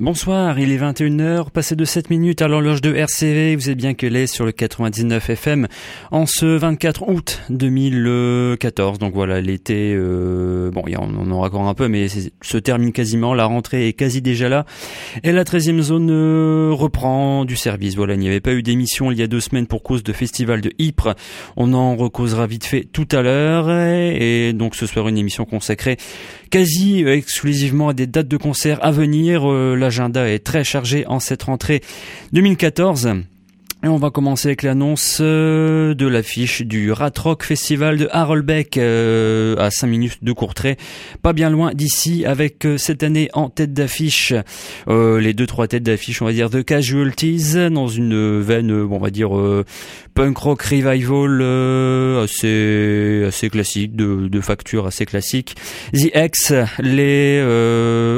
Bonsoir, il est 21h, passé de 7 minutes à l'horloge de RCV, vous êtes bien calé sur le 99 FM en ce 24 août 2014. Donc voilà, l'été, bon, on en aura encore un peu, mais se termine quasiment, la rentrée est quasi déjà là. Et la 13e zone reprend du service. Voilà, il n'y avait pas eu d'émission il y a 2 semaines pour cause de festival de Ypres. On en recausera vite fait tout à l'heure. Et donc ce soir, une émission consacrée quasi exclusivement à des dates de concerts à venir. L'agenda est très chargé en cette rentrée 2014. Et on va commencer avec l'annonce de l'affiche du Rat Rock Festival de Harelbeke à 5 minutes de Courtrai, pas bien loin d'ici, avec cette année en tête d'affiche les 2-3 têtes d'affiche, on va dire, de Casualties, dans une veine, on va dire, punk rock revival assez classique, de facture assez classique. The X, les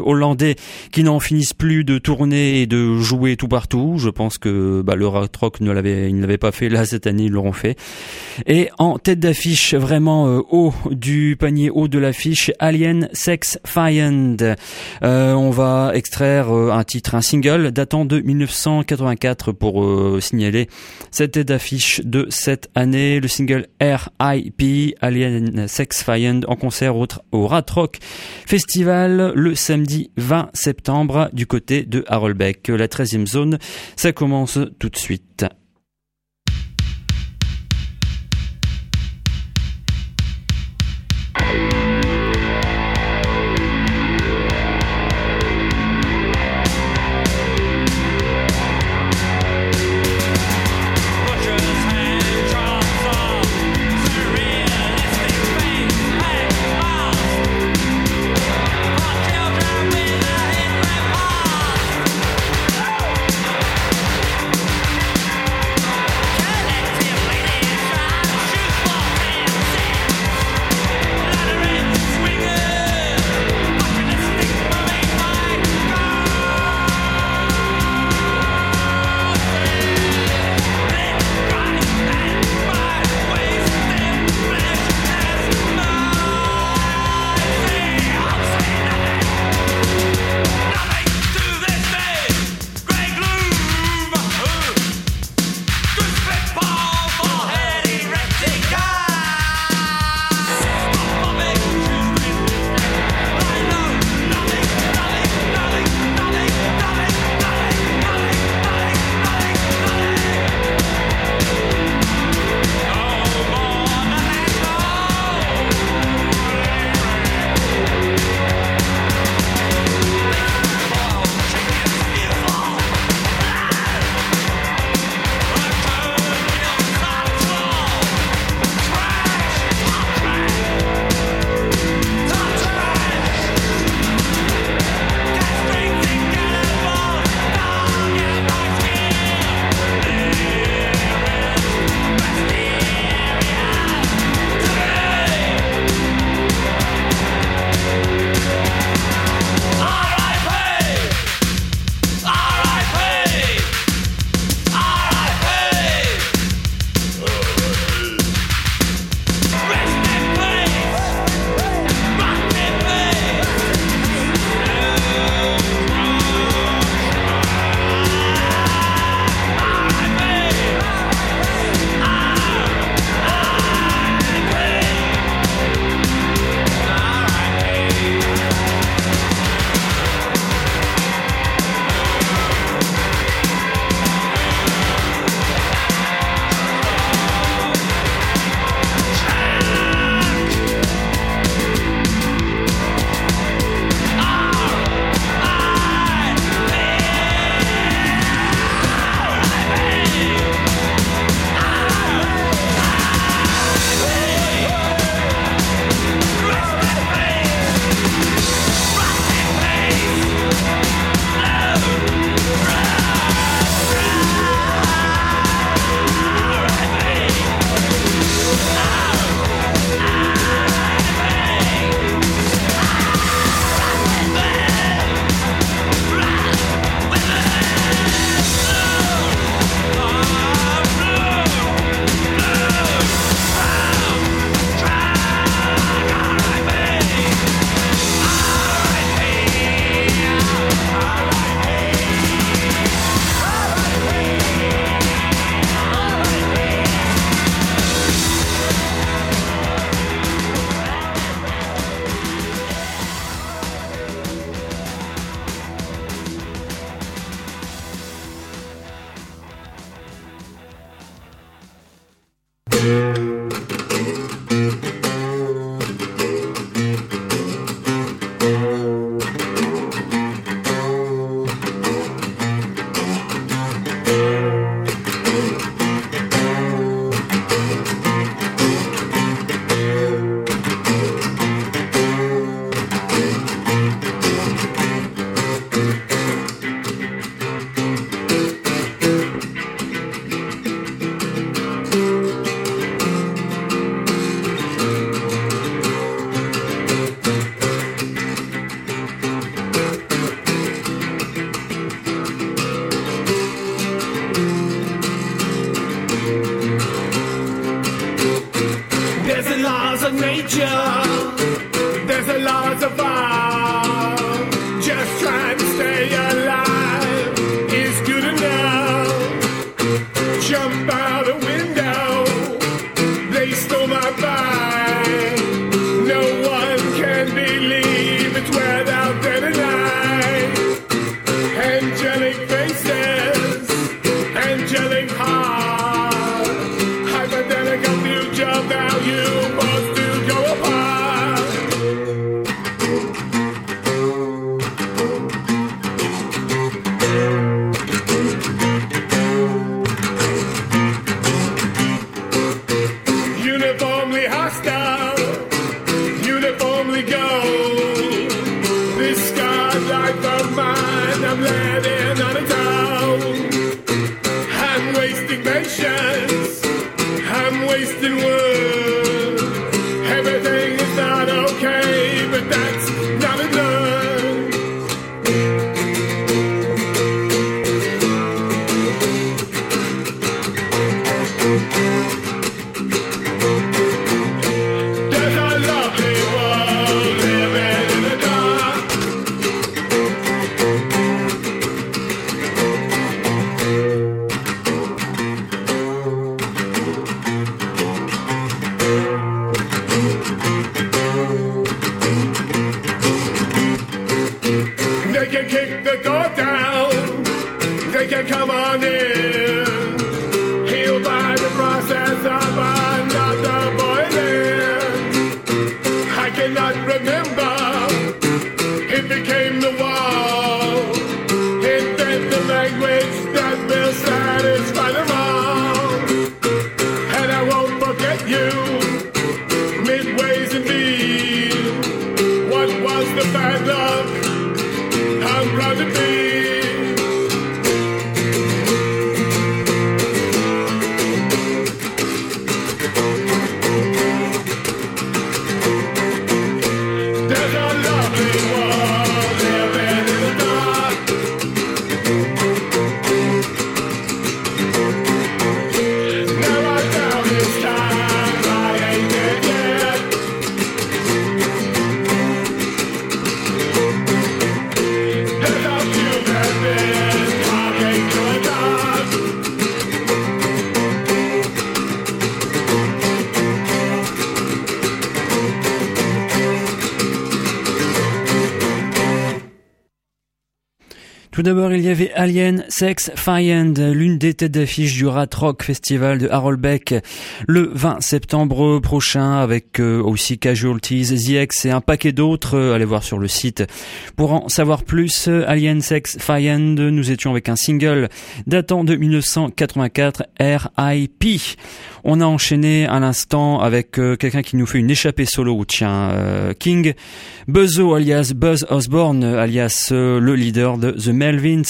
Hollandais qui n'en finissent plus de tourner et de jouer tout partout. Je pense que le Rat Rock ne l'avaient pas fait, là cette année ils l'auront fait. Et en tête d'affiche, vraiment haut du panier, haut de l'affiche, Alien Sex Fiend. On va extraire un titre, un single datant de 1984 pour signaler cette tête d'affiche de cette année, le single RIP, Alien Sex Fiend, en concert au Rat Rock Festival le samedi 20 septembre du côté de Harelbeke. La 13e zone, ça commence tout de suite. danger. There's a lot of harm. Just trying to stay alive is good enough. Jump out a window. They stole my bike. No one can believe it's without dead and I. Angelic faces, angelic heart, hypothetical future value. Tout d'abord, il y avait Alien Sex Fiend, l'une des têtes d'affiche du Rat Rock Festival de Harelbeke le 20 septembre prochain, avec aussi Casualties, The X et un paquet d'autres. Allez voir sur le site pour en savoir plus. Alien Sex Fiend, nous étions avec un single datant de 1984, R.I.P. On a enchaîné à l'instant avec quelqu'un qui nous fait une échappée solo, tiens, King Buzzo alias Buzz Osborne, alias le leader de The Melvins.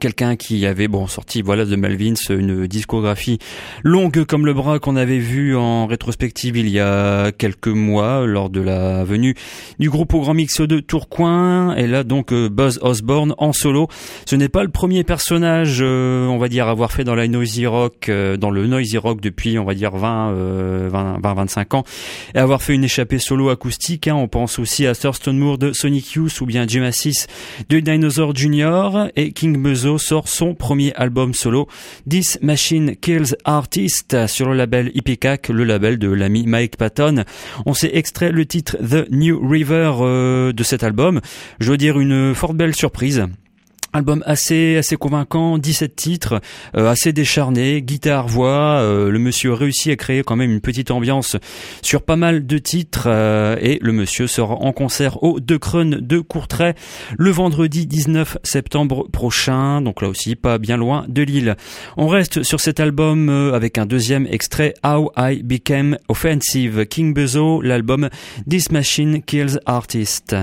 Quelqu'un qui avait sorti The Melvins, une discographie longue comme le bras qu'on avait vu en rétrospective il y a quelques mois lors de la venue du groupe au Grand Mix de Tourcoing. Et là donc Buzz Osborne en solo. Ce n'est pas le premier personnage à avoir fait dans le noisy rock depuis 20-25 ans, et avoir fait une échappée solo acoustique, hein. On pense aussi à Thurston Moore de Sonic Youth ou bien Jim Messina de Dinosaur Jr. Et King Buzzo sort son premier album solo, This Machine Kills Artist, sur le label Ipecac, le label de l'ami Mike Patton. On s'est extrait le titre The New River de cet album. Je veux dire, une fort belle surprise. Album assez convaincant, 17 titres, assez décharné, guitare, voix, le monsieur réussit à créer quand même une petite ambiance sur pas mal de titres, et le monsieur sera en concert au De Kroon de Courtrai le vendredi 19 septembre prochain, donc là aussi pas bien loin de Lille. On reste sur cet album avec un deuxième extrait, How I Became Offensive, King Buzzo, l'album This Machine Kills Artist.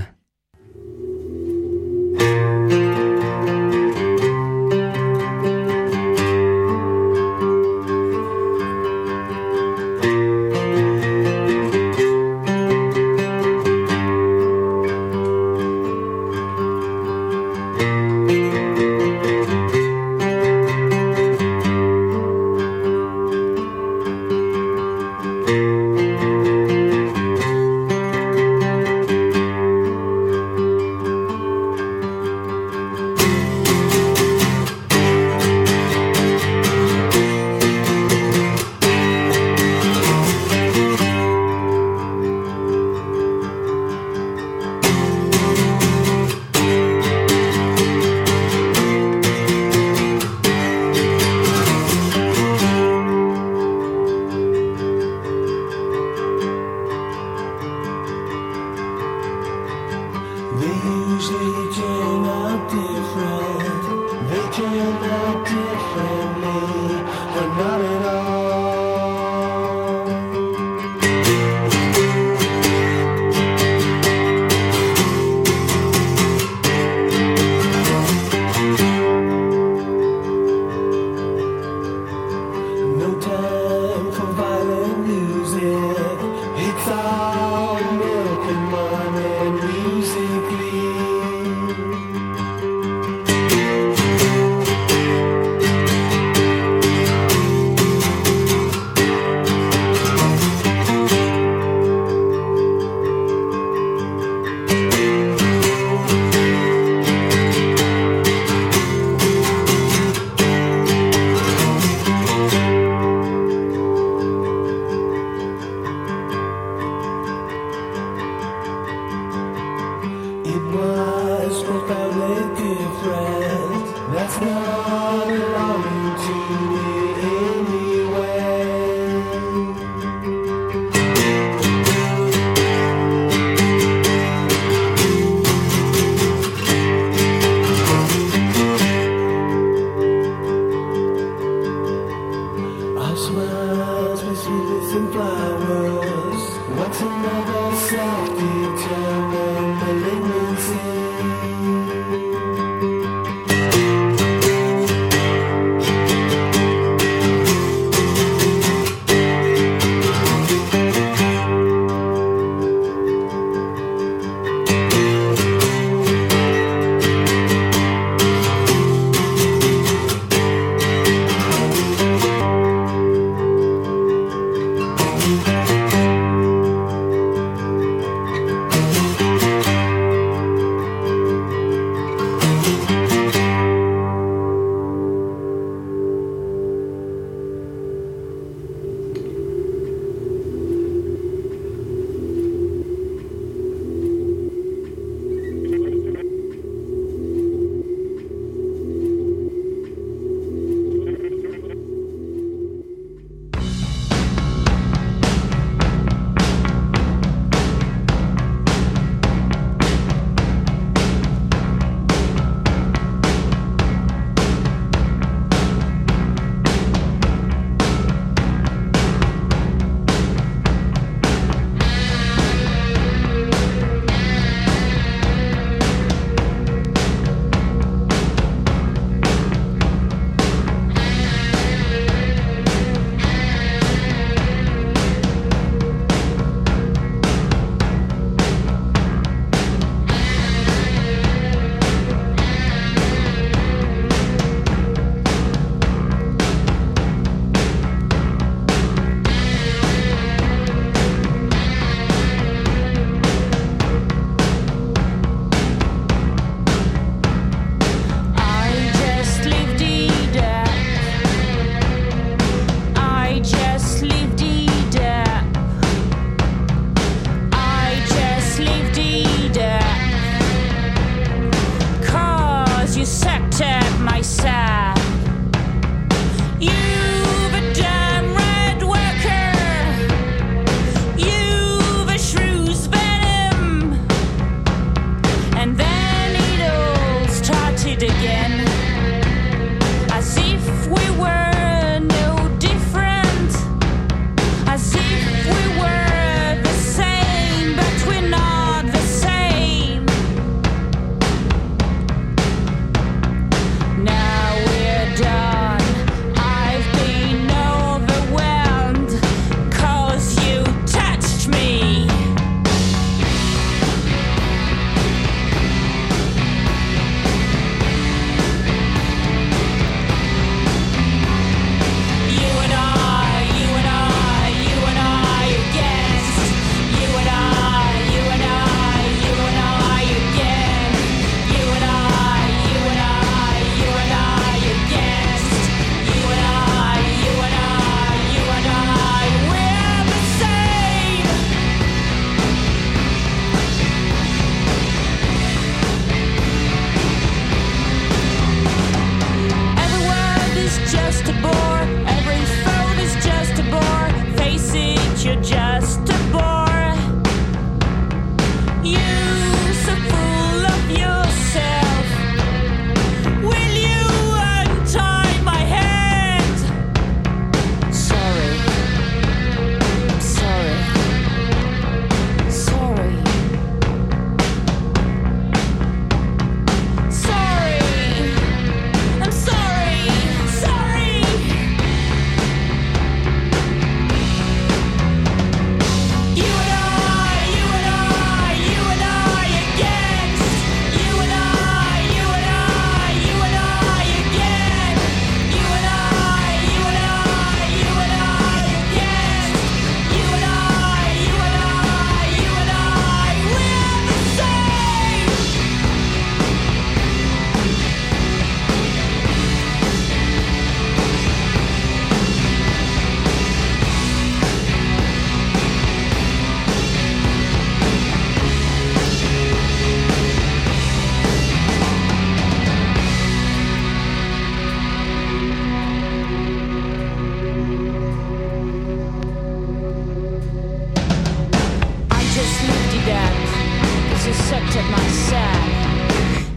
as you sucked at my sack.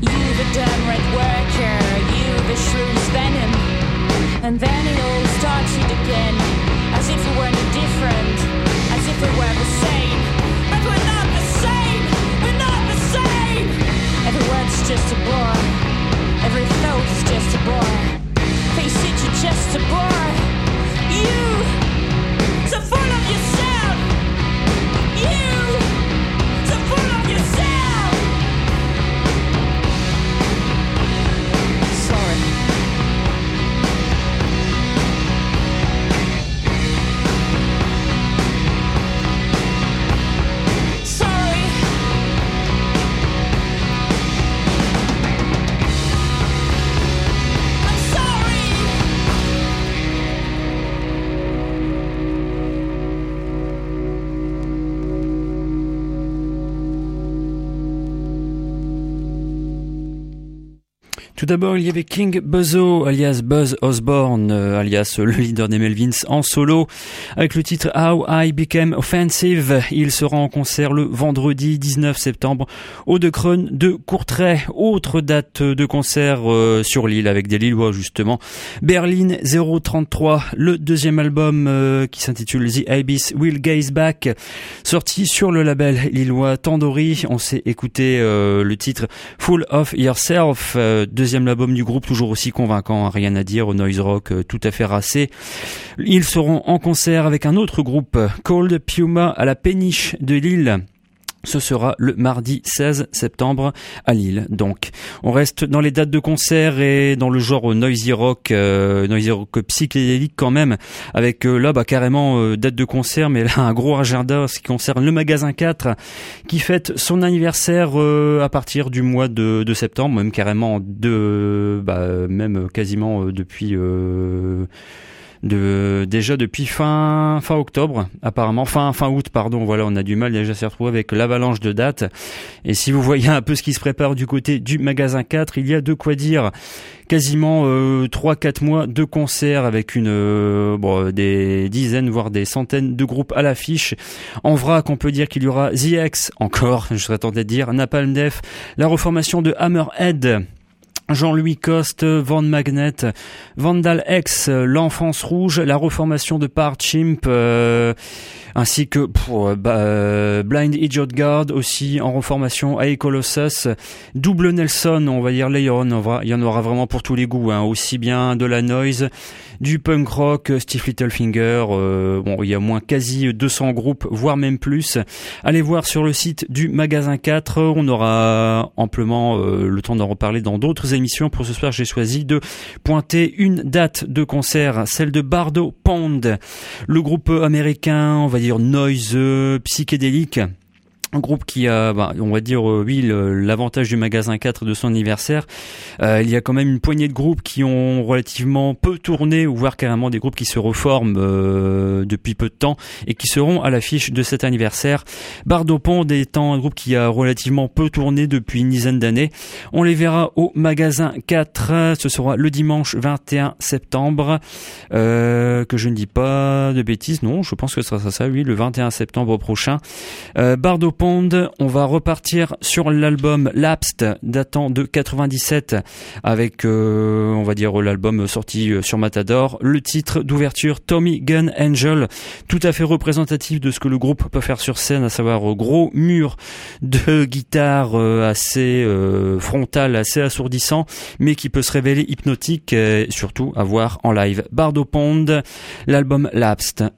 You the downright worker, you the shroom's venom. And then it all started again, as if we weren't different, as if we were the same. But we're not the same, we're not the same. Every word's just a bore, every thought is just a bore. Face it, you're just a bore. You, so full of yourself. You, so full of yourself. Sorry. Sorry. I'm sorry. Tout d'abord, il y avait King Buzzo, alias Buzz Osborne, alias le leader des Melvins en solo, avec le titre How I Became Offensive. Il sera en concert le vendredi 19 septembre au De Kroon de Courtrai. Autre date de concert sur l'île avec des Lillois justement, Berlin 033, le deuxième album qui s'intitule The Abyss Will Gaze Back, sorti sur le label lillois Tandori. On s'est écouté le titre Full of Yourself, deuxième album du groupe, toujours aussi convaincant, hein, rien à dire, noise rock tout à fait racé. Ils seront en concert avec un autre groupe, Cold Puma, à la péniche de Lille. Ce sera le mardi 16 septembre à Lille. Donc, on reste dans les dates de concert et dans le genre noisy rock psychédélique quand même, avec là bah carrément date de concert, mais là un gros agenda ce qui concerne le magasin 4 qui fête son anniversaire à partir du mois de septembre, même carrément même quasiment depuis. Déjà depuis fin octobre, apparemment, fin août, pardon, voilà, on a du mal déjà à se retrouver avec l'avalanche de dates. Et si vous voyez un peu ce qui se prépare du côté du magasin 4, il y a de quoi dire. Quasiment 3-4 mois de concerts avec des dizaines voire des centaines de groupes à l'affiche. En vrac, on peut dire qu'il y aura The X, encore, je serais tenté de dire, Napalm Def, la reformation de Hammerhead, Jean-Louis Coste, Van Magnet, Vandal X, l'Enfance Rouge, la reformation de Parchimp, ainsi que Blind Idiot Guard aussi en reformation, Ae Colossus, Double Nelson, on va dire là, il y en aura vraiment pour tous les goûts, hein, aussi bien de la noise, du punk rock, Stiff Little Finger, il y a quasi 200 groupes, voire même plus. Allez voir sur le site du magasin 4, on aura amplement le temps d'en reparler dans d'autres émissions. Pour ce soir, j'ai choisi de pointer une date de concert, celle de Bardo Pond, le groupe américain, on va dire noise psychédélique. Un groupe qui a, on va dire, l'avantage du magasin 4 de son anniversaire. Il y a quand même une poignée de groupes qui ont relativement peu tourné, ou voire carrément des groupes qui se reforment depuis peu de temps et qui seront à l'affiche de cet anniversaire. Bardo Pond étant un groupe qui a relativement peu tourné depuis une dizaine d'années. On les verra au magasin 4. Ce sera le dimanche 21 septembre. Que je ne dis pas de bêtises, non, je pense que ce sera ça, oui, le 21 septembre prochain. Bardo Pond, on va repartir sur l'album Lapsed datant de 97 avec on va dire l'album sorti sur Matador, le titre d'ouverture Tommy Gun Angel, tout à fait représentatif de ce que le groupe peut faire sur scène, à savoir gros mur de guitare assez frontal, assez assourdissant, mais qui peut se révéler hypnotique et surtout à voir en live. Bardo Pond, l'album Lapsed.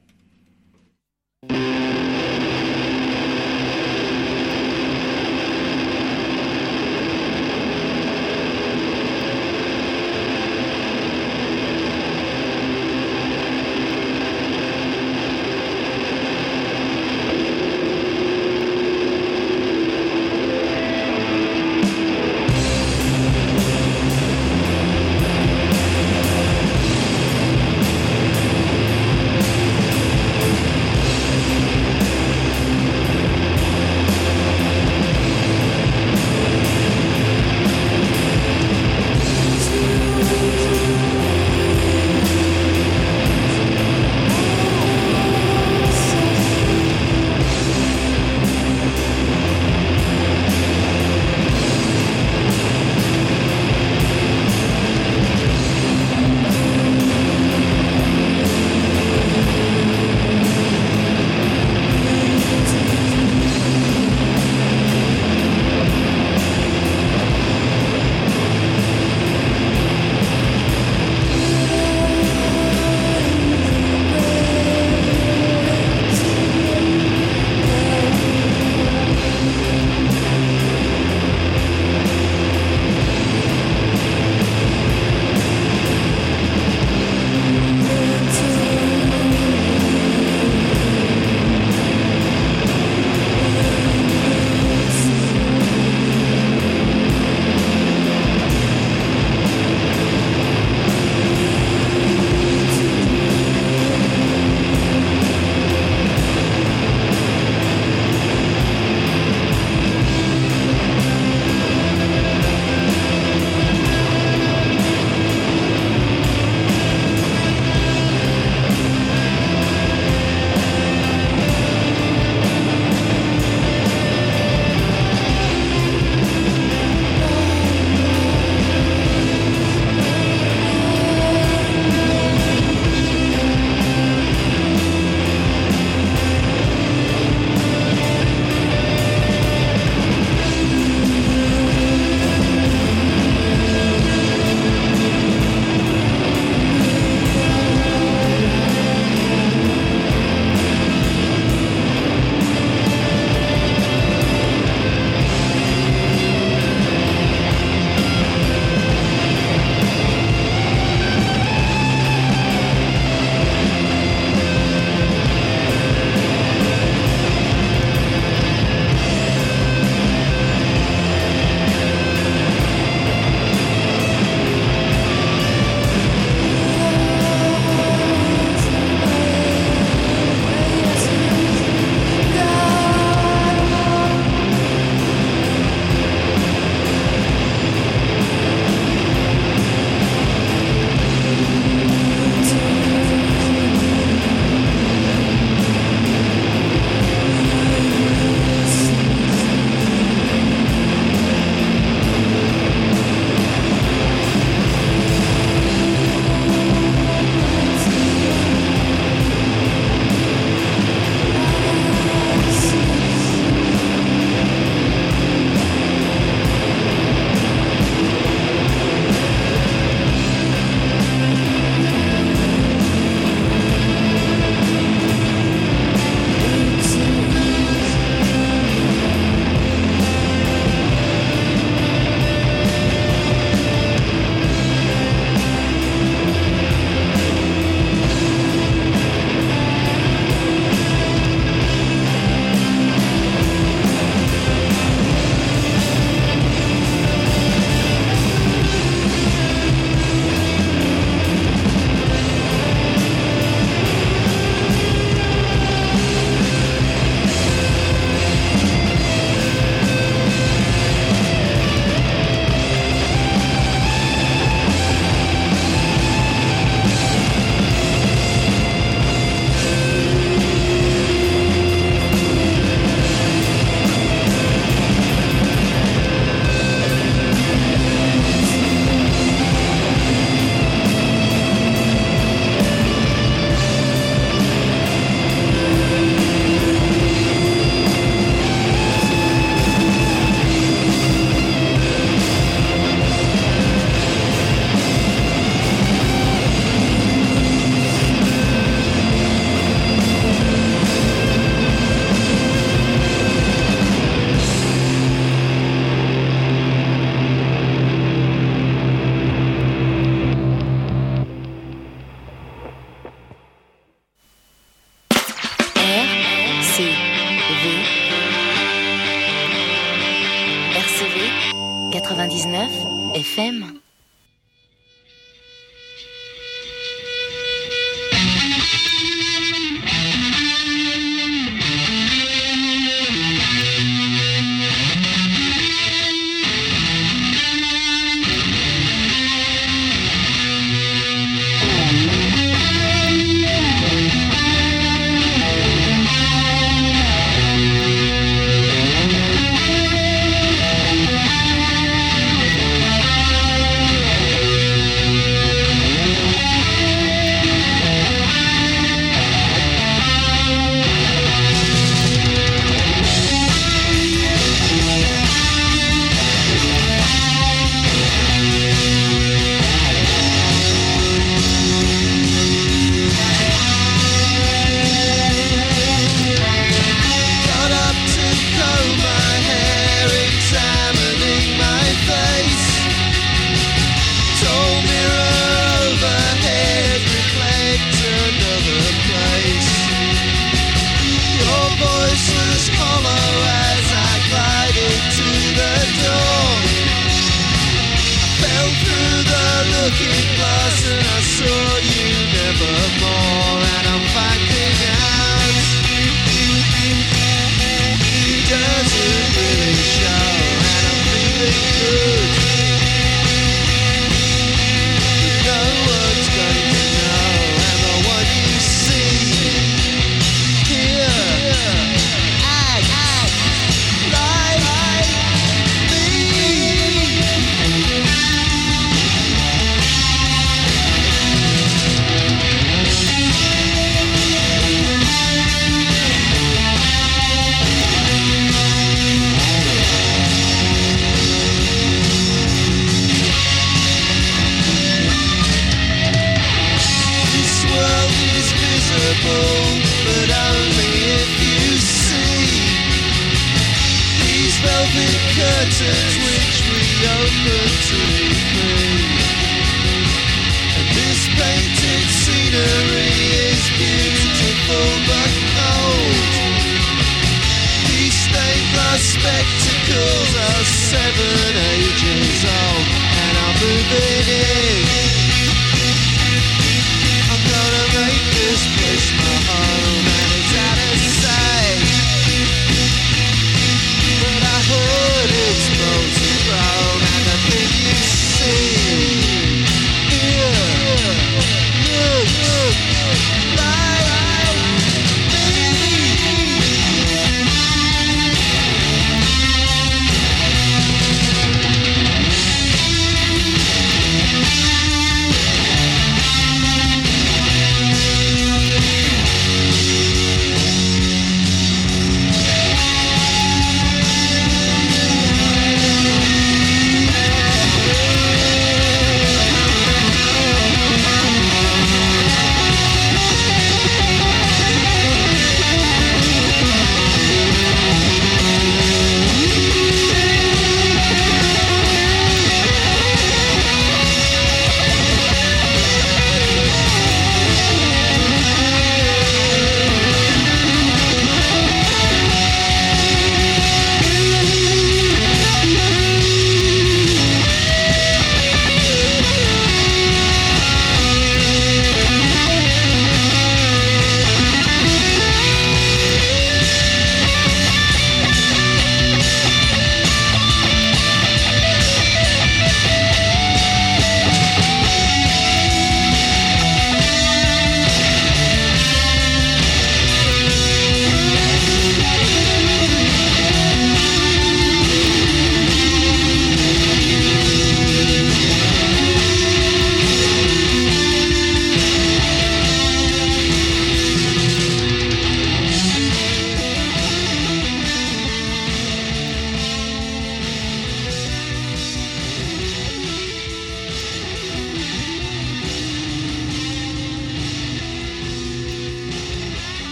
99 FM.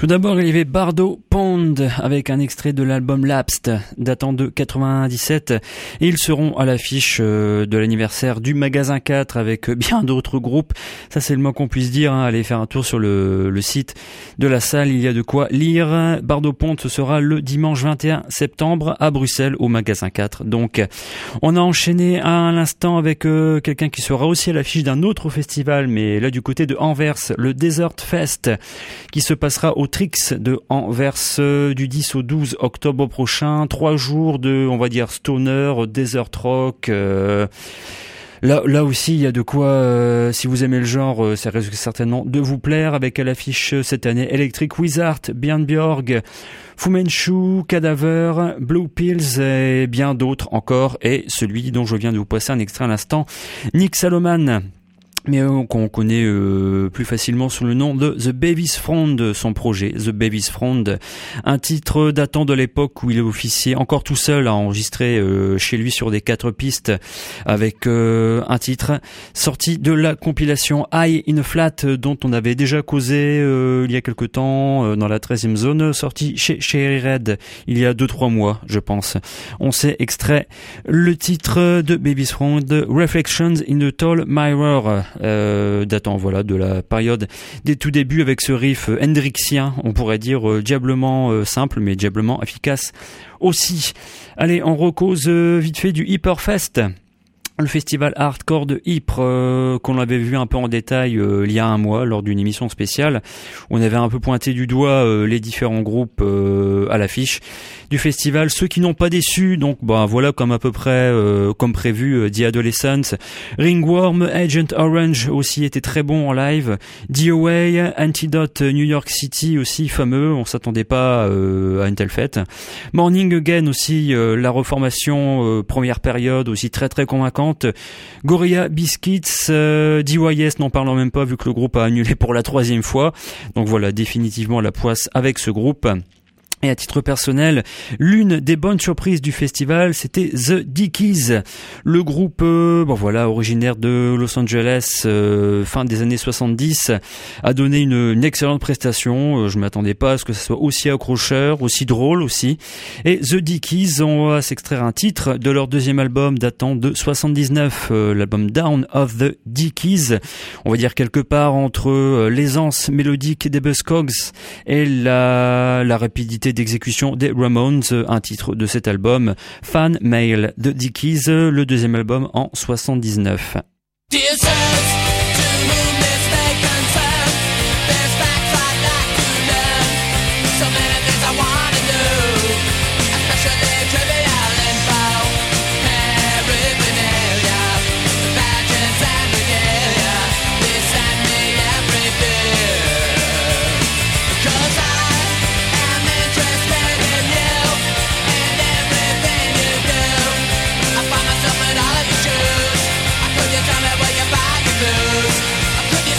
Tout d'abord, il y avait Bardo Pond avec un extrait de l'album Lapsed datant de 97 et ils seront à l'affiche de l'anniversaire du magasin 4 avec bien d'autres groupes. Ça, c'est le moins qu'on puisse dire. Allez faire un tour sur le site de la salle, il y a de quoi lire. Bardo Pond, ce sera le dimanche 21 septembre à Bruxelles au magasin 4. Donc, on a enchaîné à l'instant avec quelqu'un qui sera aussi à l'affiche d'un autre festival, mais là du côté de Anvers, le Desert Fest qui se passera au Trix de Anvers du 10 au 12 octobre prochain. 3 jours de, on va dire, stoner, desert rock. Là aussi, il y a de quoi, si vous aimez le genre, ça risque certainement de vous plaire, avec à l'affiche cette année Electric Wizard, Björn Borg, Fu Manchu, Cadaver, Blue Pills et bien d'autres encore, et celui dont je viens de vous passer un extrait à l'instant, Nick Saloman, mais qu'on connaît plus facilement sous le nom de The Bevis Frond, son projet The Bevis Frond, un titre datant de l'époque où il officiait encore tout seul à enregistrer chez lui sur des 4 pistes avec un titre sorti de la compilation High in a Flat dont on avait déjà causé il y a quelque temps dans la 13e zone, sorti chez Cherry Red il y a 2-3 mois je pense. On s'est extrait le titre de Bevis Frond, Reflections in the Tall Mirror, datant voilà de la période des tout débuts avec ce riff hendrixien, on pourrait dire diablement simple mais diablement efficace aussi. Allez, on recose vite fait du Ieper Fest, le festival hardcore de Ypres qu'on avait vu un peu en détail il y a un mois lors d'une émission spéciale. On avait un peu pointé du doigt les différents groupes à l'affiche du festival, ceux qui n'ont pas déçu. Donc bah voilà, comme à peu près comme prévu, The Adolescence, Ringworm, Agent Orange aussi était très bon en live, DOA, Antidote, New York City aussi fameux, on s'attendait pas à une telle fête. Morning Again aussi, la reformation première période aussi très très convaincante. Gorilla Biscuits, DYS n'en parlant même pas vu que le groupe a annulé pour la 3e fois. Donc voilà, définitivement la poisse avec ce groupe. Et à titre personnel, l'une des bonnes surprises du festival, c'était The Dickies, le groupe originaire de Los Angeles fin des années 70, a donné une excellente prestation. Je m'attendais pas à ce que ça soit aussi accrocheur, aussi drôle aussi. Et The Dickies, on va s'extraire un titre de leur 2e album datant de 79, l'album Dawn of the Dickies. On va dire quelque part entre l'aisance mélodique des Buzzcocks et la rapidité d'exécution des Ramones, un titre de cet album Fan Mail de Dickies, le 2e album en 79. I couldn't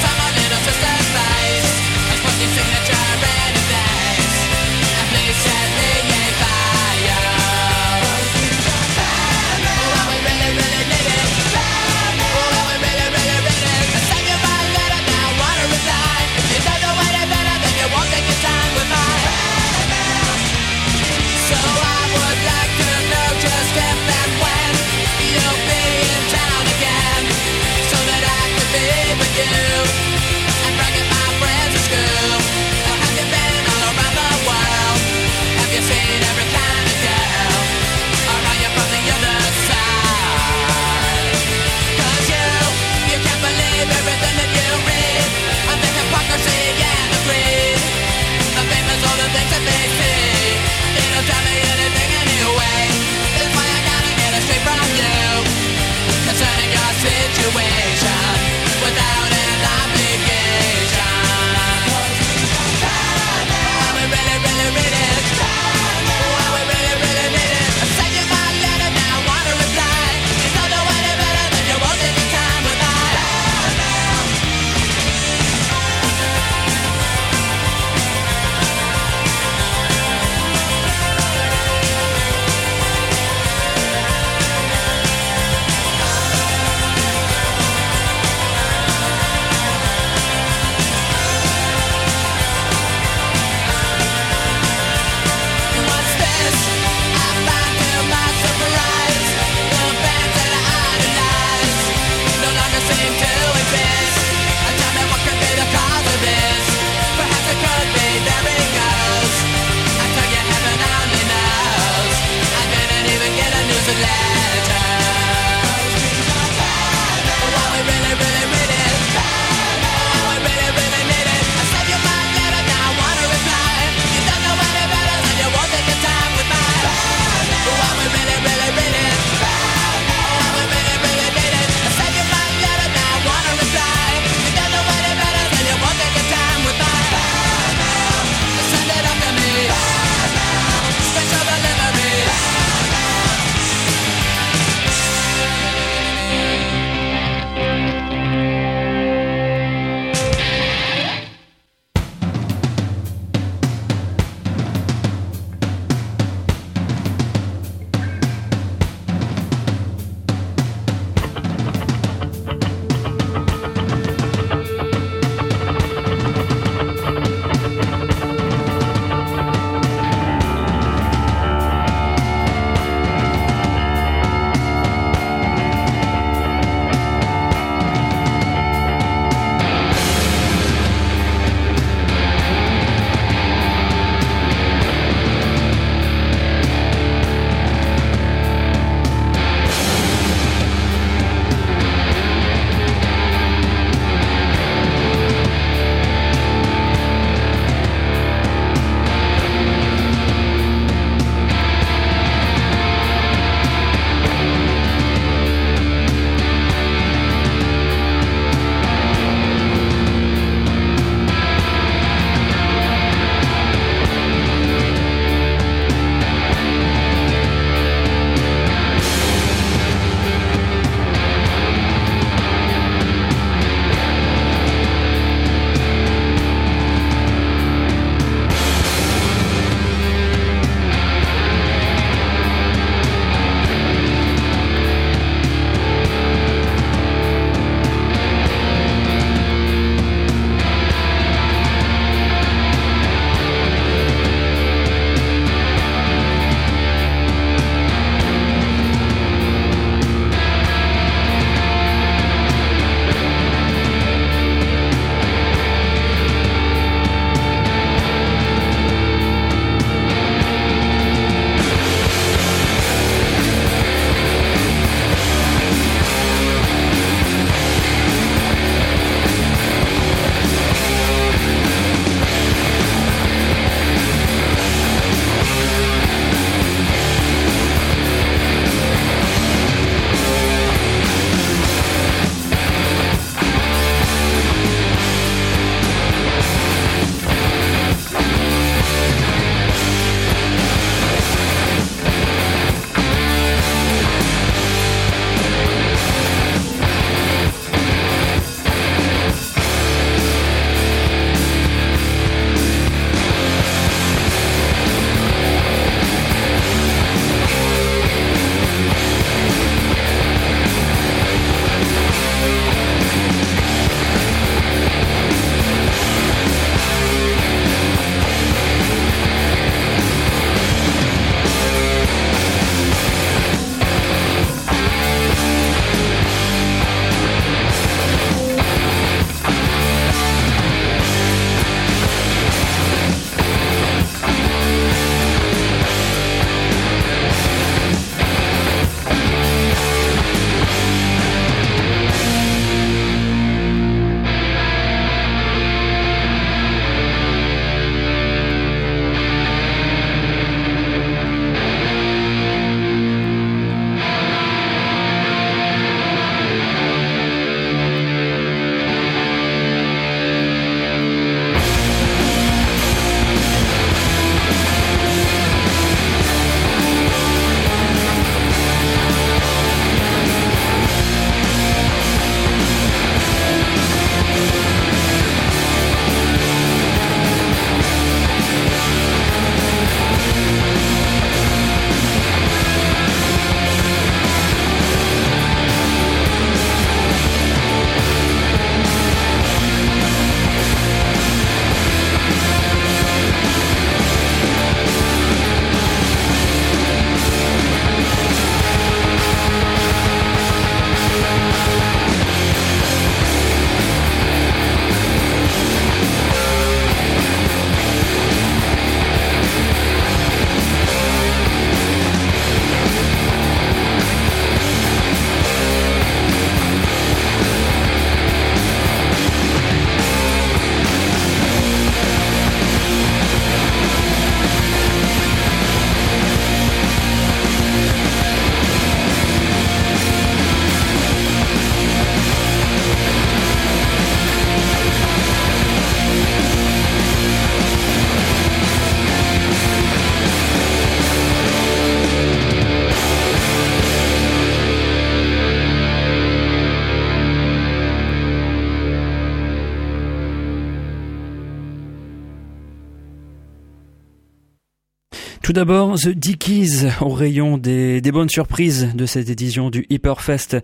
Tout d'abord, The Dickies, au rayon des bonnes surprises de cette édition du Ieper Fest.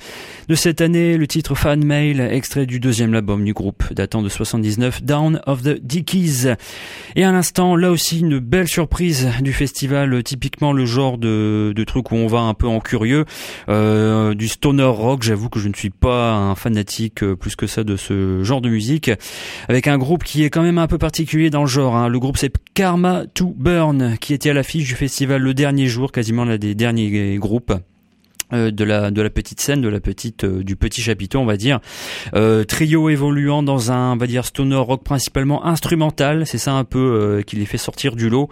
De cette année, le titre Fan Mail, extrait du deuxième album du groupe, datant de 79, Dawn of the Dickies. Et à l'instant, là aussi, une belle surprise du festival, typiquement le genre de truc où on va un peu en curieux, du stoner rock. J'avoue que je ne suis pas un fanatique plus que ça de ce genre de musique, avec un groupe qui est quand même un peu particulier dans le genre, hein. Le groupe, c'est Karma to Burn, qui était à l'affiche du festival le dernier jour, quasiment l'un des derniers groupes de la petite scène, du petit chapiteau, on va dire. Trio évoluant dans un, on va dire, stoner rock principalement instrumental, c'est ça un peu qui les fait sortir du lot.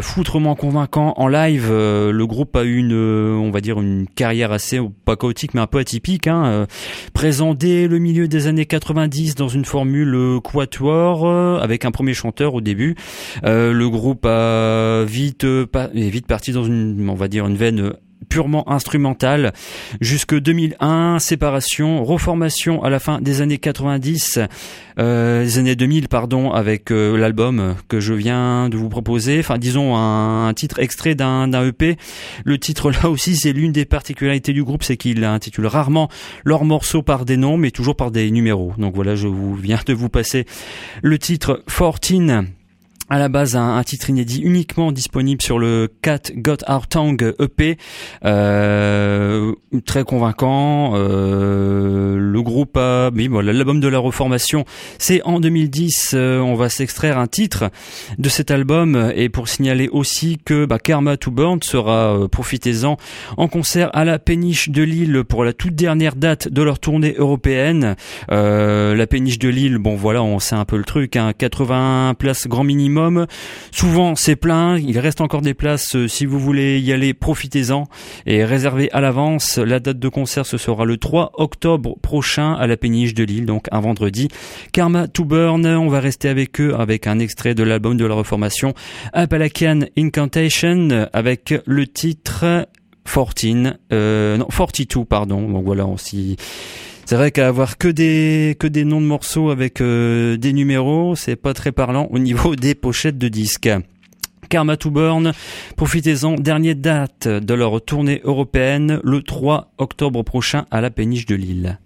Foutrement convaincant en live, le groupe a eu une carrière assez, pas chaotique, mais un peu atypique, hein. Présent dès le milieu des années 90 dans une formule quatuor, avec un premier chanteur au début. Le groupe a vite parti dans une veine purement instrumental jusque 2001, séparation, reformation à la fin des années 90, des années 2000 pardon, avec l'album que je viens de vous proposer, enfin disons un titre extrait d'un EP. Le titre, là aussi, c'est l'une des particularités du groupe, c'est qu'ils intitulent rarement leurs morceaux par des noms mais toujours par des numéros. Donc voilà, viens de vous passer le titre 14. À la base, un titre inédit uniquement disponible sur le Cat Got Our Tongue EP, très convaincant. Le groupe l'album de la reformation, c'est en 2010. On va s'extraire un titre de cet album, et pour signaler aussi que Karma to Burn sera, profitez-en, en concert à la Péniche de Lille pour la toute dernière date de leur tournée européenne. La Péniche de Lille, bon voilà, on sait un peu le truc, hein, 80 places grand minimum. Souvent c'est plein, il reste encore des places, si vous voulez y aller, profitez-en et réservez à l'avance. La date de concert, ce sera le 3 octobre prochain à la Péniche de Lille, donc un vendredi. Karma to Burn, on va rester avec eux avec un extrait de l'album de la reformation Appalachian Incantation avec le titre 42 pardon. Donc voilà, c'est vrai qu'avoir que des noms de morceaux avec des numéros, c'est pas très parlant au niveau des pochettes de disques. Karma to Burn, profitez-en, dernière date de leur tournée européenne, le 3 octobre prochain à la Péniche de Lille.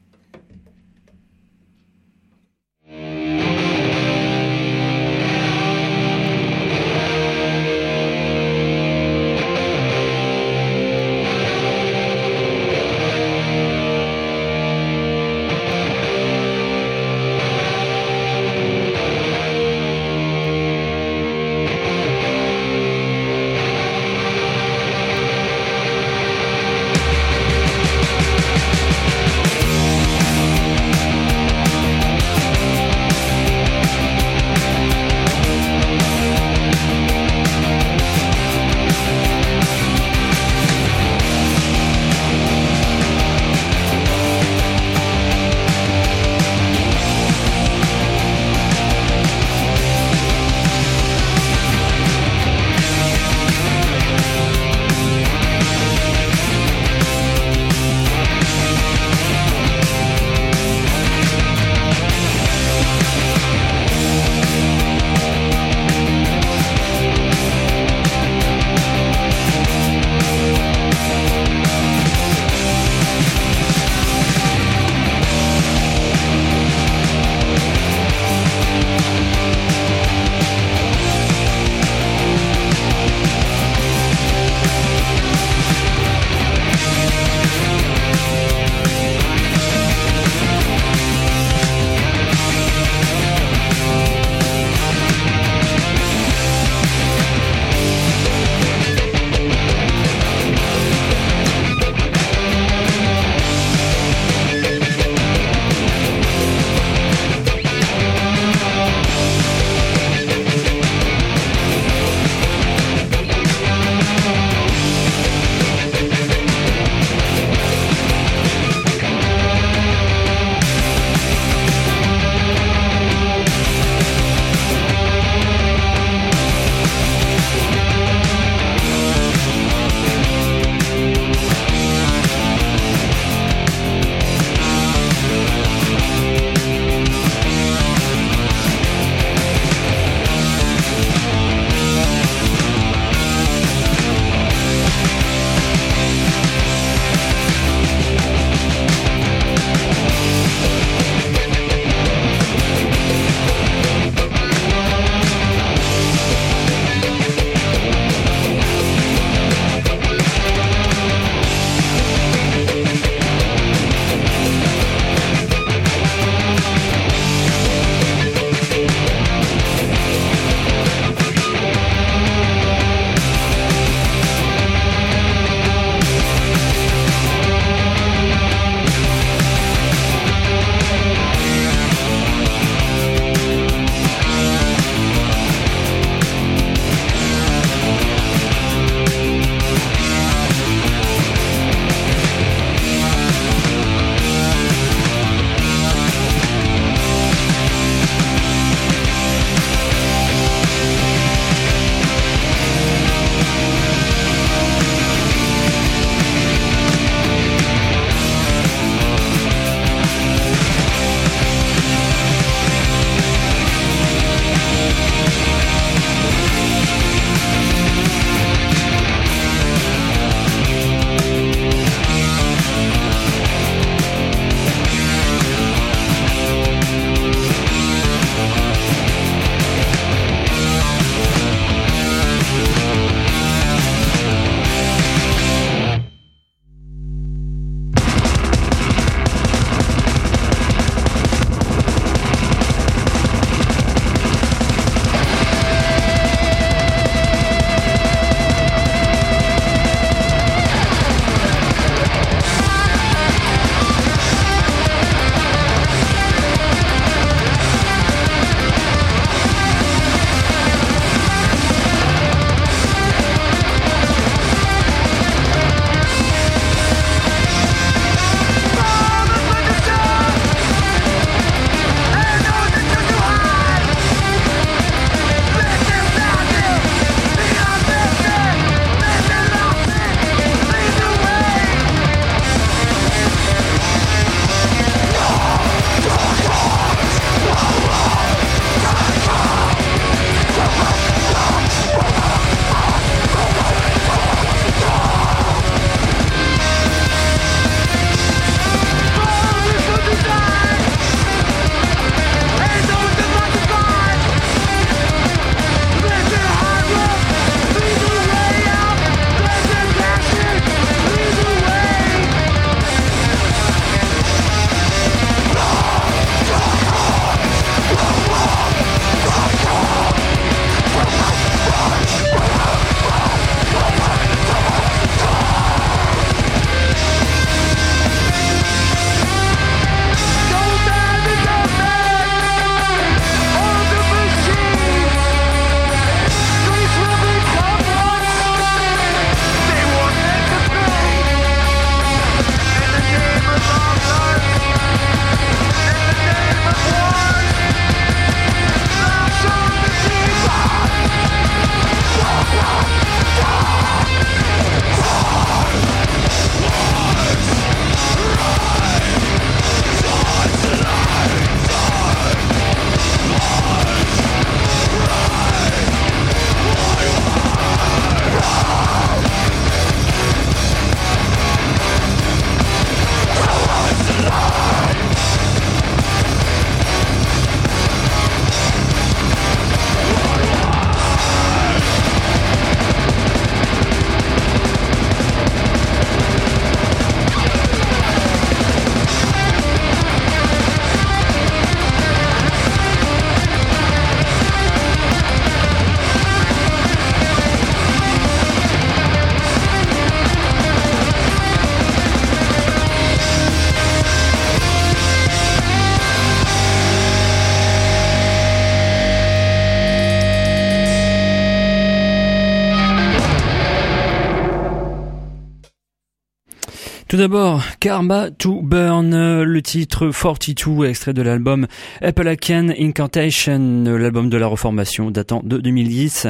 Tout d'abord, Karma to Burn, le titre 42, extrait de l'album Appalachian Incantation, l'album de la reformation datant de 2010.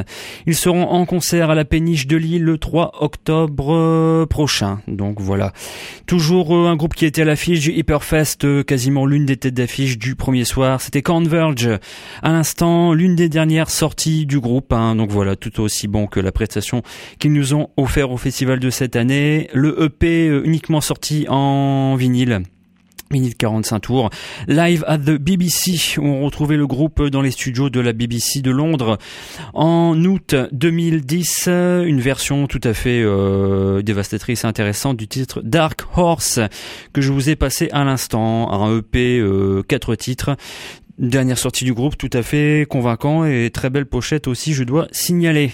Ils seront en concert à la Péniche de Lille le 3 octobre prochain. Donc voilà. Toujours un groupe qui était à l'affiche du Ieper Fest, quasiment l'une des têtes d'affiche du premier soir. C'était Converge. À l'instant, l'une des dernières sorties du groupe. Donc voilà, tout aussi bon que la prestation qu'ils nous ont offert au festival de cette année. Le EP unique sorti en vinyle. Minute 45 tours. Live at the BBC, où on retrouvait le groupe dans les studios de la BBC de Londres en août 2010. Une version tout à fait dévastatrice et intéressante du titre Dark Horse que je vous ai passé à l'instant. Un EP 4 titres. Dernière sortie du groupe, tout à fait convaincant et très belle pochette aussi, je dois signaler.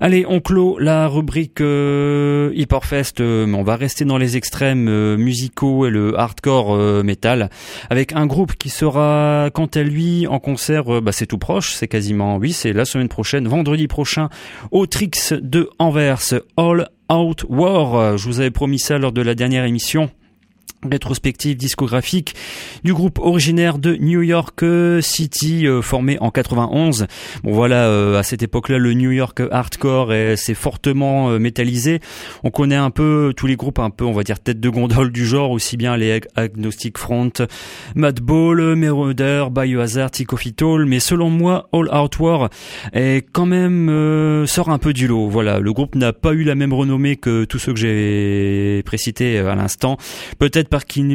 Allez, on clôt la rubrique Ieper Fest, mais on va rester dans les extrêmes musicaux et le hardcore metal, avec un groupe qui sera, quant à lui, en concert, c'est tout proche, c'est quasiment, oui, c'est la semaine prochaine, vendredi prochain, au Trix de Anvers, All Out War. Je vous avais promis ça lors de la dernière émission. Rétrospective discographique du groupe originaire de New York City, formé en 91. Bon voilà, à cette époque-là, le New York hardcore s'est fortement métallisé. On connaît un peu tous les groupes, un peu, on va dire, tête de gondole du genre, aussi bien les Agnostic Front, Madball, Marauder, Biohazard, Tick of It All. Mais selon moi, All Out War est quand même sort un peu du lot. Voilà, le groupe n'a pas eu la même renommée que tous ceux que j'ai précités à l'instant. Peut-être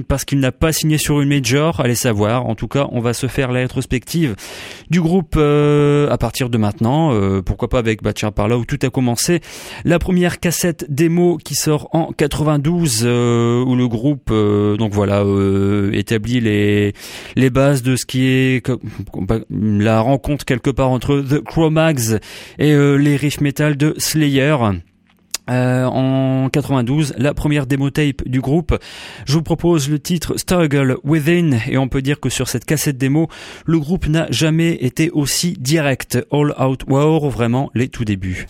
parce qu'il n'a pas signé sur une major, allez savoir. En tout cas, on va se faire la rétrospective du groupe à partir de maintenant. Pourquoi pas avec tiens, par là où tout a commencé. La première cassette démo qui sort en 92, où le groupe donc voilà établit les bases de ce qui est la rencontre quelque part entre The Cro-Mags et les riffs metal de Slayer. En 92, la première démo tape du groupe. Je vous propose le titre Struggle Within, et on peut dire que sur cette cassette démo, le groupe n'a jamais été aussi direct. All Out War, vraiment les tout débuts.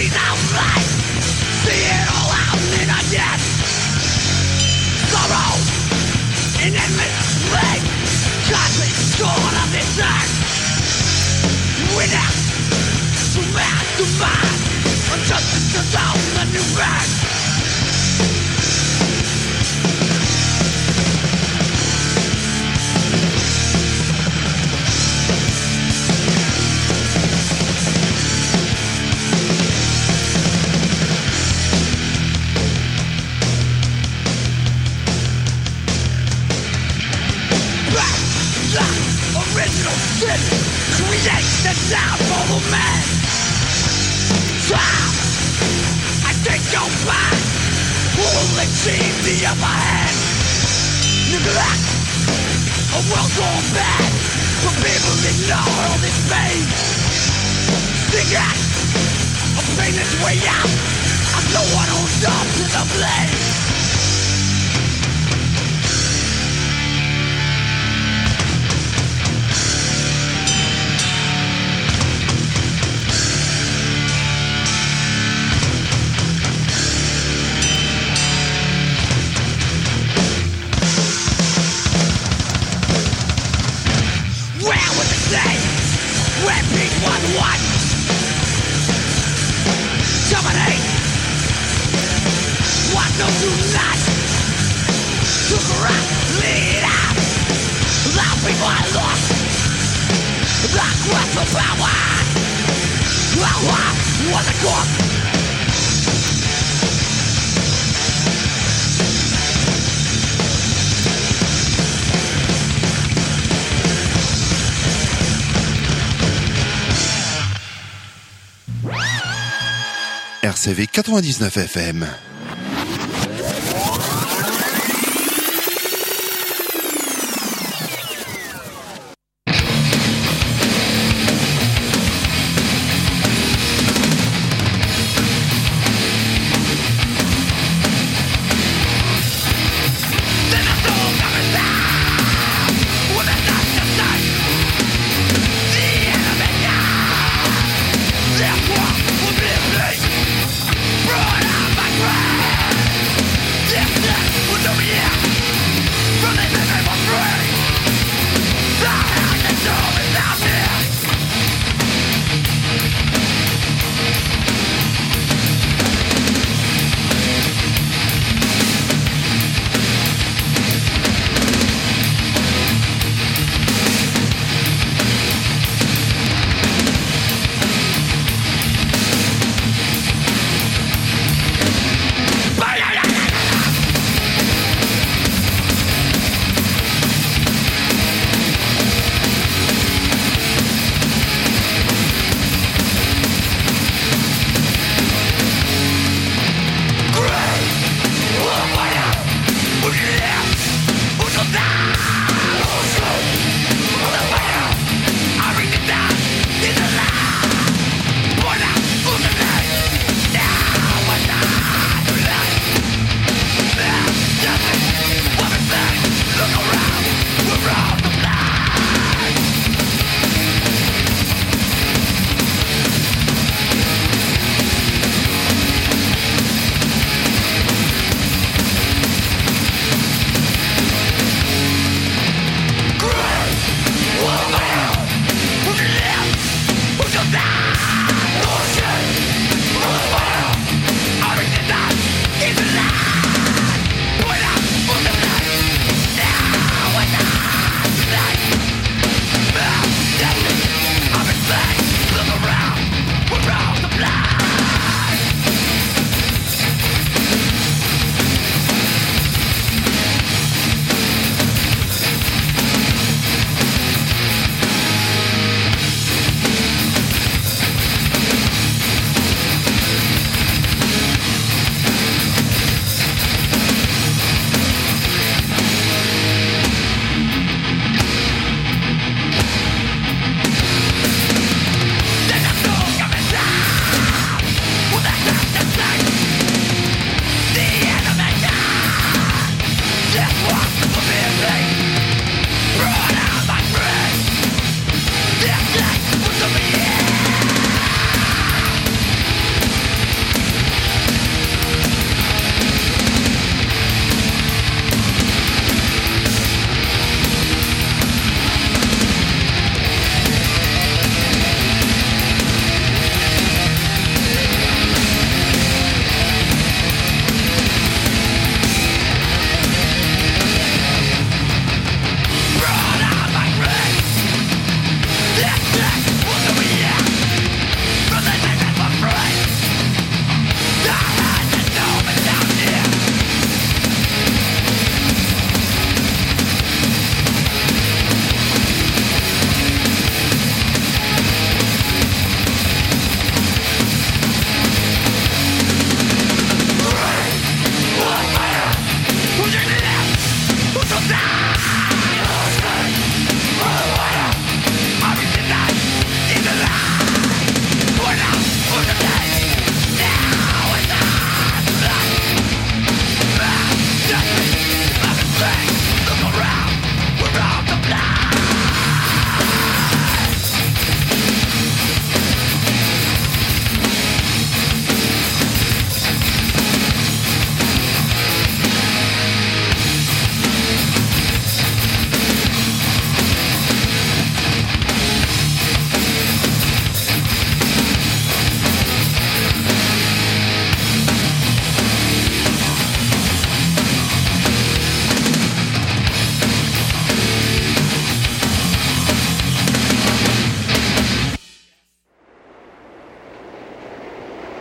Breathe out life. See it all out in a death. Sorrow. An endless plague. Cosmic storm of this earth. Winner. To mastermind. Injustice is on the new earth. Create the downfall of man. Time, I think you'll find who will achieve the upper hand. Neglect, a world gone bad, for people ignore all this pain. Seek out, a painless way out. I'm the one who's up to the blame. RCV 99 FM.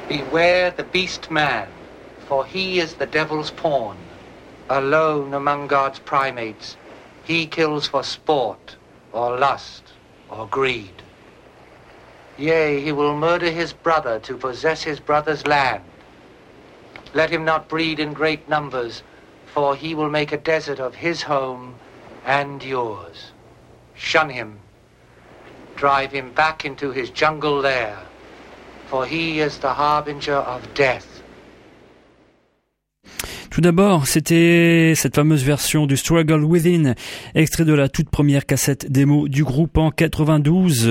Beware the beast man, for he is the devil's pawn. Alone among God's primates, he kills for sport, or lust, or greed. Yea, he will murder his brother to possess his brother's land. Let him not breed in great numbers, for he will make a desert of his home and yours. Shun him. Drive him back into his jungle lair, for he is the harbinger of death. Tout d'abord, c'était cette fameuse version du Struggle Within, extrait de la toute première cassette démo du groupe en 92.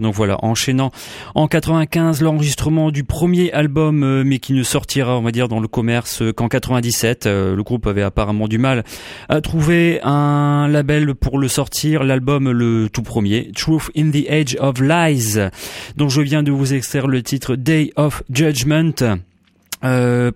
Donc voilà, enchaînant en 95 l'enregistrement du premier album, mais qui ne sortira, on va dire, dans le commerce qu'en 97. Le groupe avait apparemment du mal à trouver un label pour le sortir. L'album, le tout premier, Truth in the Age of Lies, dont je viens de vous extraire le titre Day of Judgment.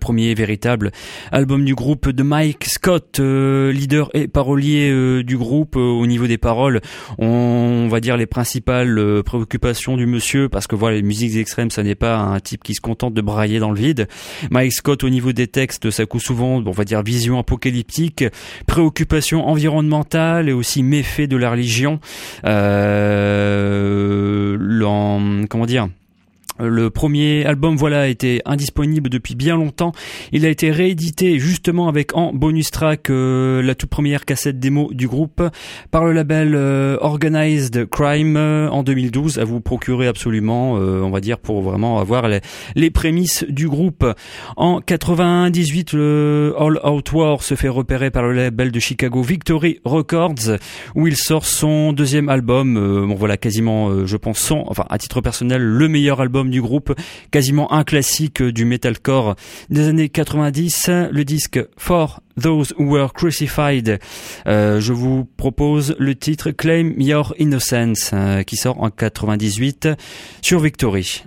Premier véritable album du groupe de Mike Scott, leader et parolier du groupe. Au niveau des paroles, on va dire les principales préoccupations du monsieur, parce que voilà, les musiques extrêmes, ça n'est pas un type qui se contente de brailler dans le vide. Mike Scott, au niveau des textes, ça coûte souvent, on va dire, vision apocalyptique, préoccupation environnementale et aussi méfait de la religion. Le premier album, voilà, était indisponible depuis bien longtemps. Il a été réédité justement avec en bonus track la toute première cassette démo du groupe par le label Organized Crime en 2012, à vous procurer absolument, on va dire, pour vraiment avoir les prémices du groupe. En 98, le All Out War se fait repérer par le label de Chicago Victory Records, où il sort son deuxième album, je pense à titre personnel, le meilleur album du groupe, quasiment un classique du metalcore des années 90, le disque For Those Who Were Crucified. Je vous propose le titre Claim Your Innocence, qui sort en 98 sur Victory.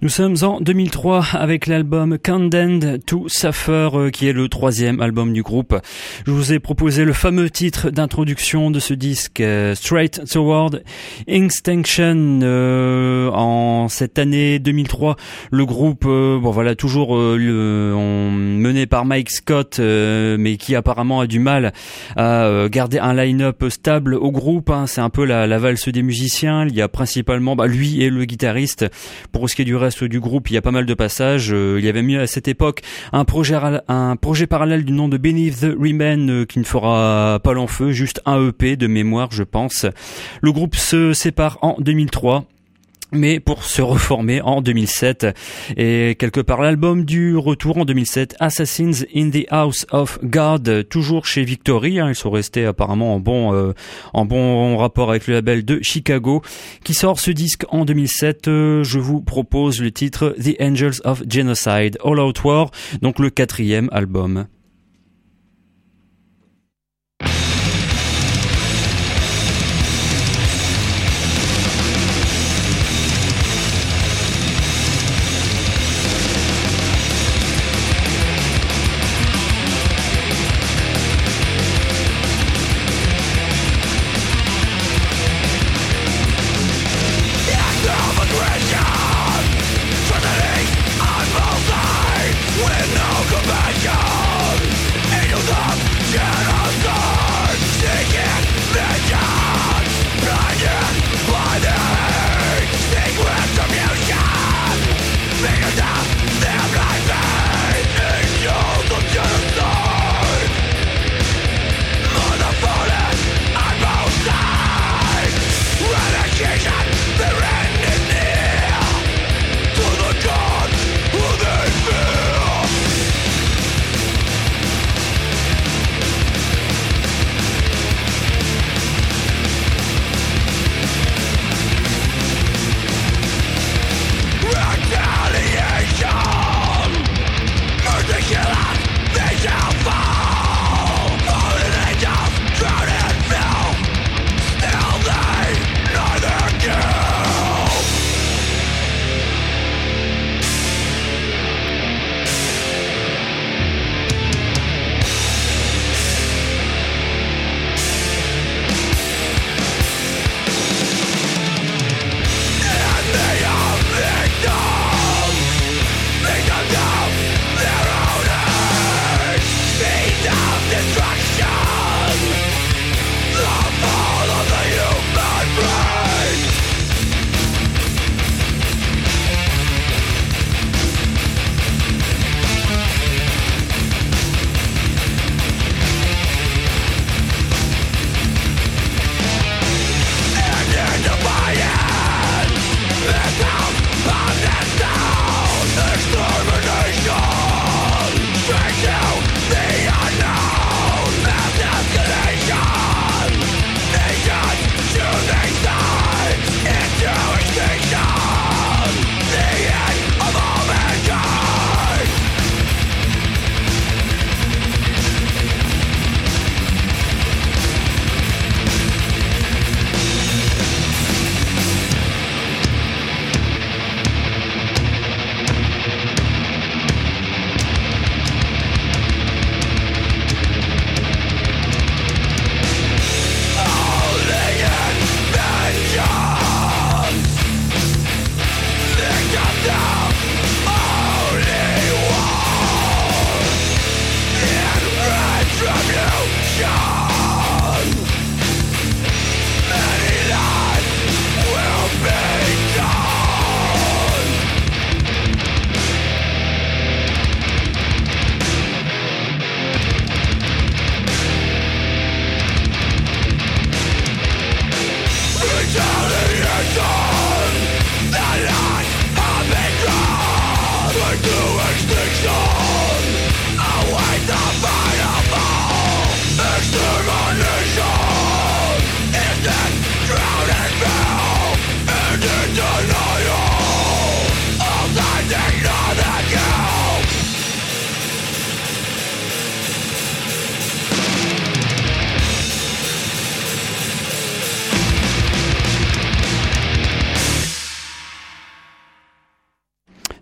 Nous sommes en 2003 avec l'album Condemned to Suffer qui est le troisième album du groupe. Je vous ai proposé le fameux titre d'introduction de ce disque Straight Toward Extinction. En cette année 2003, le groupe, mené par Mike Scott, mais qui apparemment a du mal à garder un line-up stable au groupe. Hein. C'est un peu la valse des musiciens. Il y a principalement lui et le guitariste. Pour ce qui est du reste du groupe, il y a pas mal de passages. Il y avait mieux à cette époque un projet parallèle du nom de Beneath the Remain qui ne fera pas long feu, juste un EP de mémoire, je pense. Le groupe se sépare en 2003. Mais pour se reformer en 2007 et quelque part l'album du retour en 2007 Assassins in the House of God, toujours chez Victory, ils sont restés apparemment en bon rapport avec le label de Chicago qui sort ce disque en 2007. Je vous propose le titre The Angels of Genocide All Out War, donc le quatrième album. With no compassion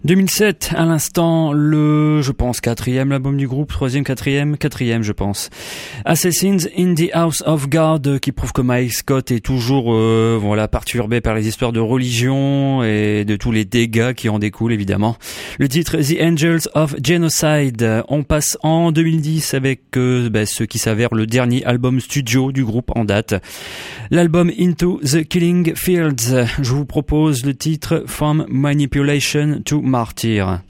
2007, à l'instant, quatrième album du groupe, quatrième, je pense. Assassins in the House of God, qui prouve que Mike Scott est toujours, perturbé par les histoires de religion et de tous les dégâts qui en découlent, évidemment. Le titre The Angels of Genocide. On passe en 2010 avec ce qui s'avère le dernier album studio du groupe en date. L'album Into the Killing Fields. Je vous propose le titre From Manipulation to Martyr.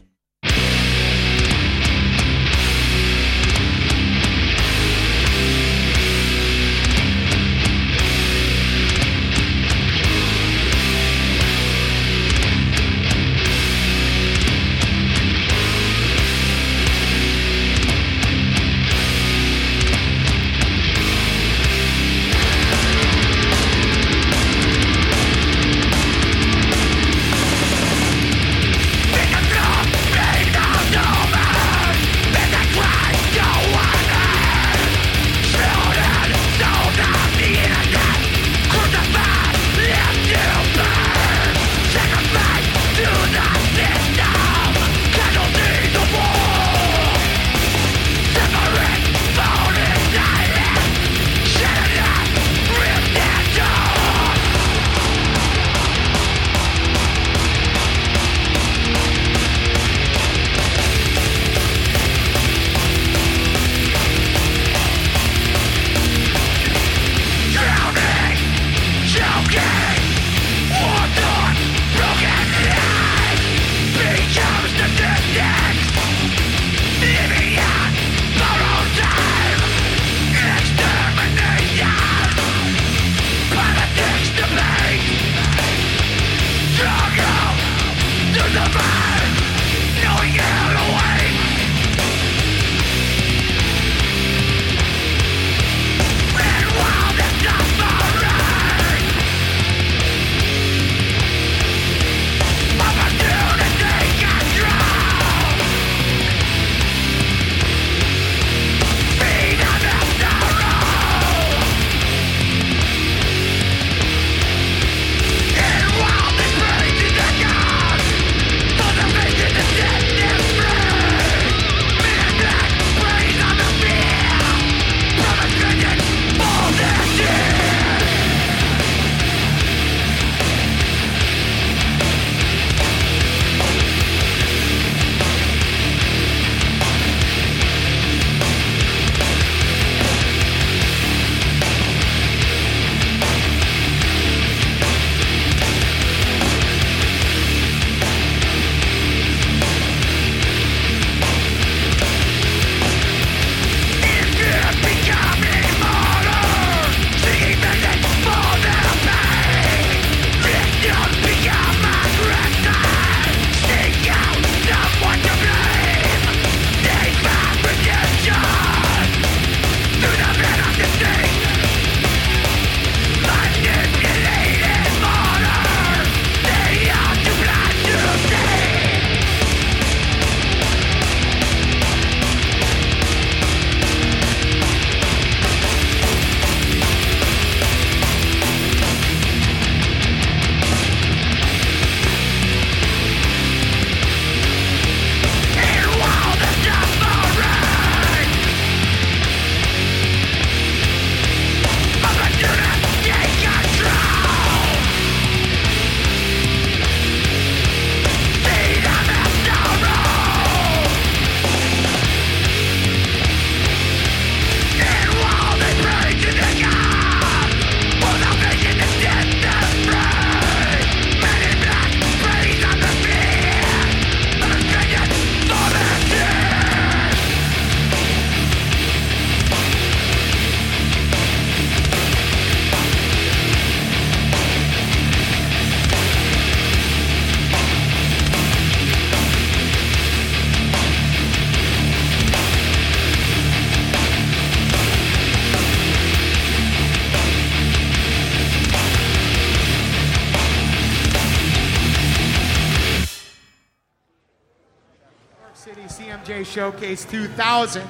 Showcase 2000,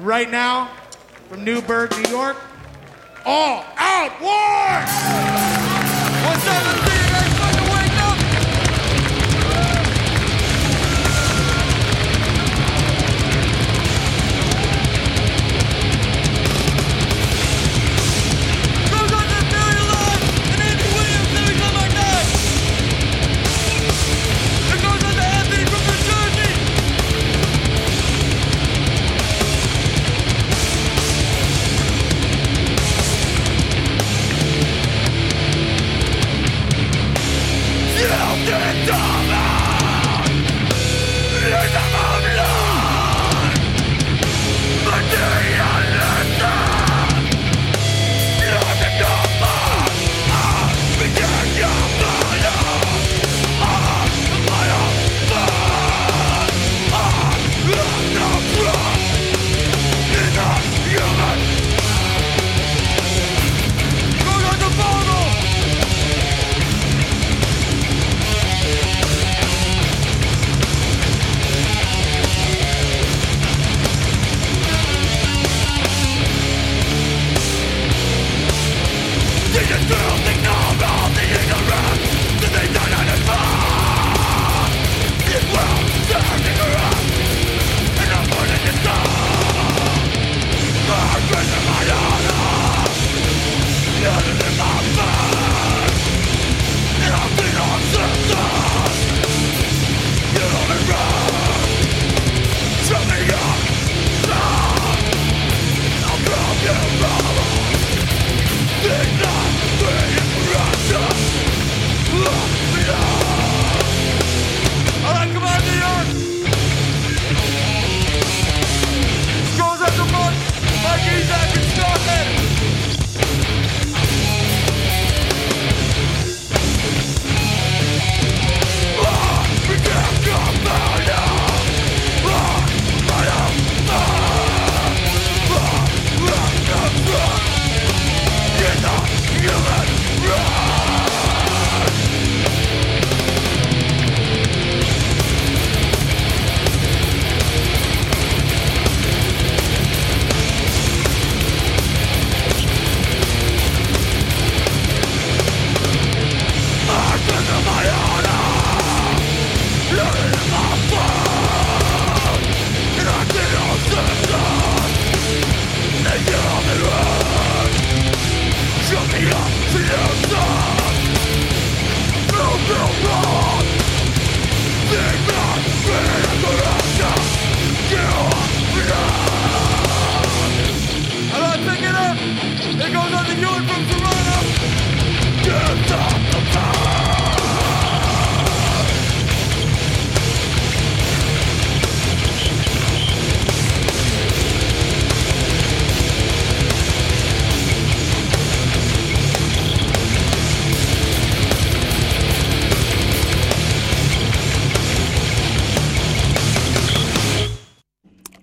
right now from Newburgh, New York, All Out War! What's up, everybody? Wake up!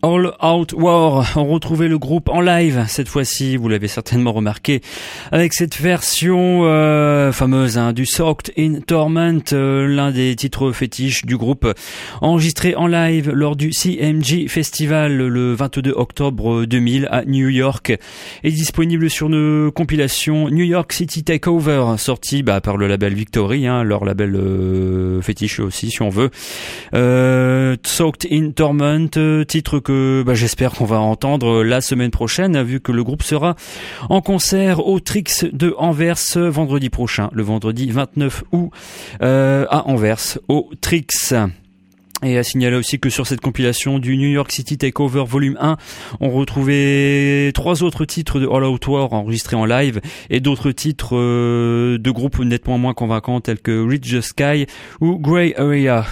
All Out War. Retrouvez le groupe en live cette fois-ci, vous l'avez certainement remarqué, avec cette version fameuse du Soaked in Torment, l'un des titres fétiches du groupe, enregistré en live lors du CMG Festival le 22 octobre 2000 à New York, et disponible sur une compilation New York City Takeover, sortie par le label Victory, leur label fétiche aussi si on veut. Soaked in Torment, titre que j'espère qu'on va entendre la semaine prochaine, vu que le groupe sera en concert au Trix de Anvers vendredi prochain, le vendredi 29 août à Anvers au Trix. Et à signaler aussi que sur cette compilation du New York City Takeover Volume 1, on retrouvait 3 autres titres de All Out War enregistrés en live et d'autres titres de groupes nettement moins convaincants tels que Reach the Sky ou Grey Area,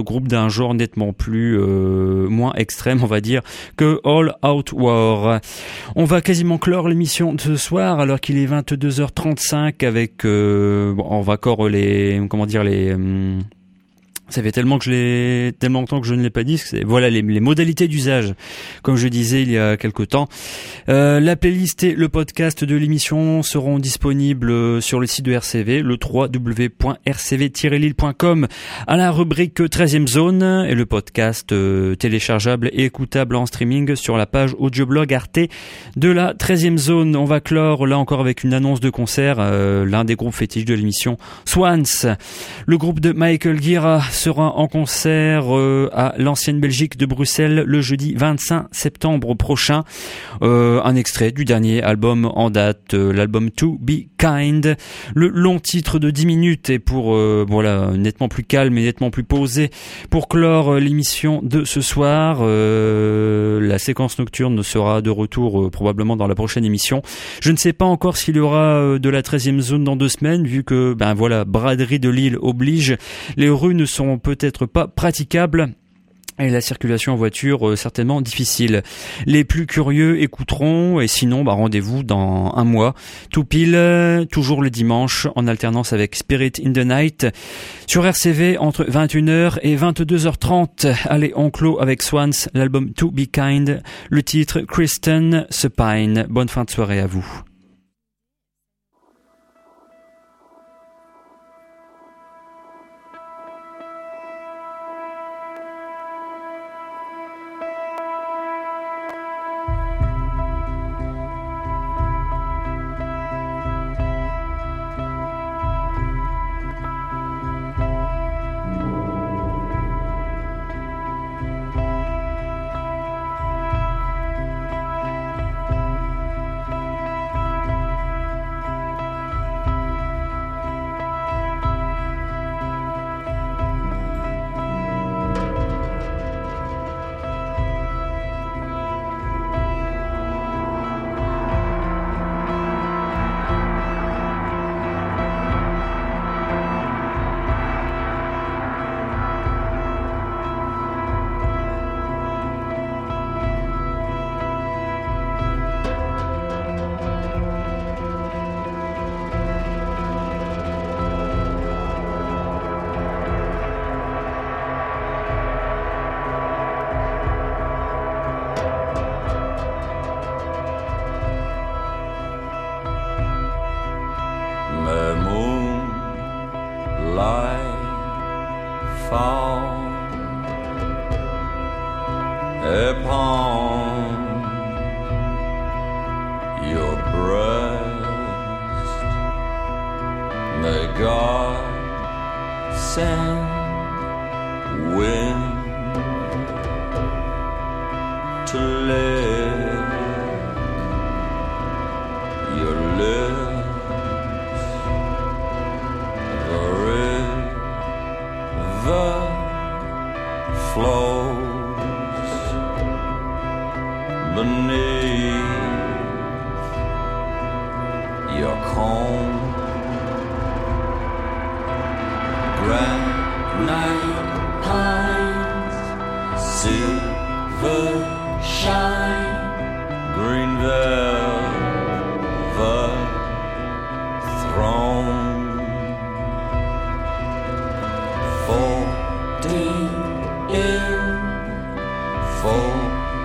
groupe d'un genre nettement plus moins extrême, on va dire, que All Out War. On va quasiment clore l'émission de ce soir alors qu'il est 22h35 avec on va clore les ça fait tellement longtemps que je ne l'ai pas dit. Voilà les modalités d'usage, comme je disais il y a quelque temps. La playlist et le podcast de l'émission seront disponibles sur le site de RCV, le www.rcv-lille.com, à la rubrique 13e zone, et le podcast téléchargeable et écoutable en streaming sur la page audioblog Arte de la 13e zone. On va clore là encore avec une annonce de concert, l'un des groupes fétiches de l'émission, Swans. Le groupe de Michael Gira sera en concert à l'Ancienne Belgique de Bruxelles le jeudi 25 septembre prochain. Un extrait du dernier album en date, l'album To Be Kind. Le long titre de 10 minutes est pour nettement plus calme et nettement plus posé. Pour clore l'émission de ce soir, la séquence nocturne sera de retour probablement dans la prochaine émission. Je ne sais pas encore s'il y aura de la 13e zone dans 2 semaines, vu que braderie de Lille oblige. Les rues ne sont peut-être pas praticables et la circulation en voiture certainement difficile. Les plus curieux écouteront, et sinon rendez-vous dans 1 mois, tout pile, toujours le dimanche, en alternance avec Spirit in the Night, sur RCV entre 21h et 22h30. Allez, on clôt avec Swans, l'album To Be Kind, le titre Kristen Supine. Bonne fin de soirée à vous. In full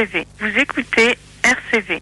RCV. Vous écoutez RCV.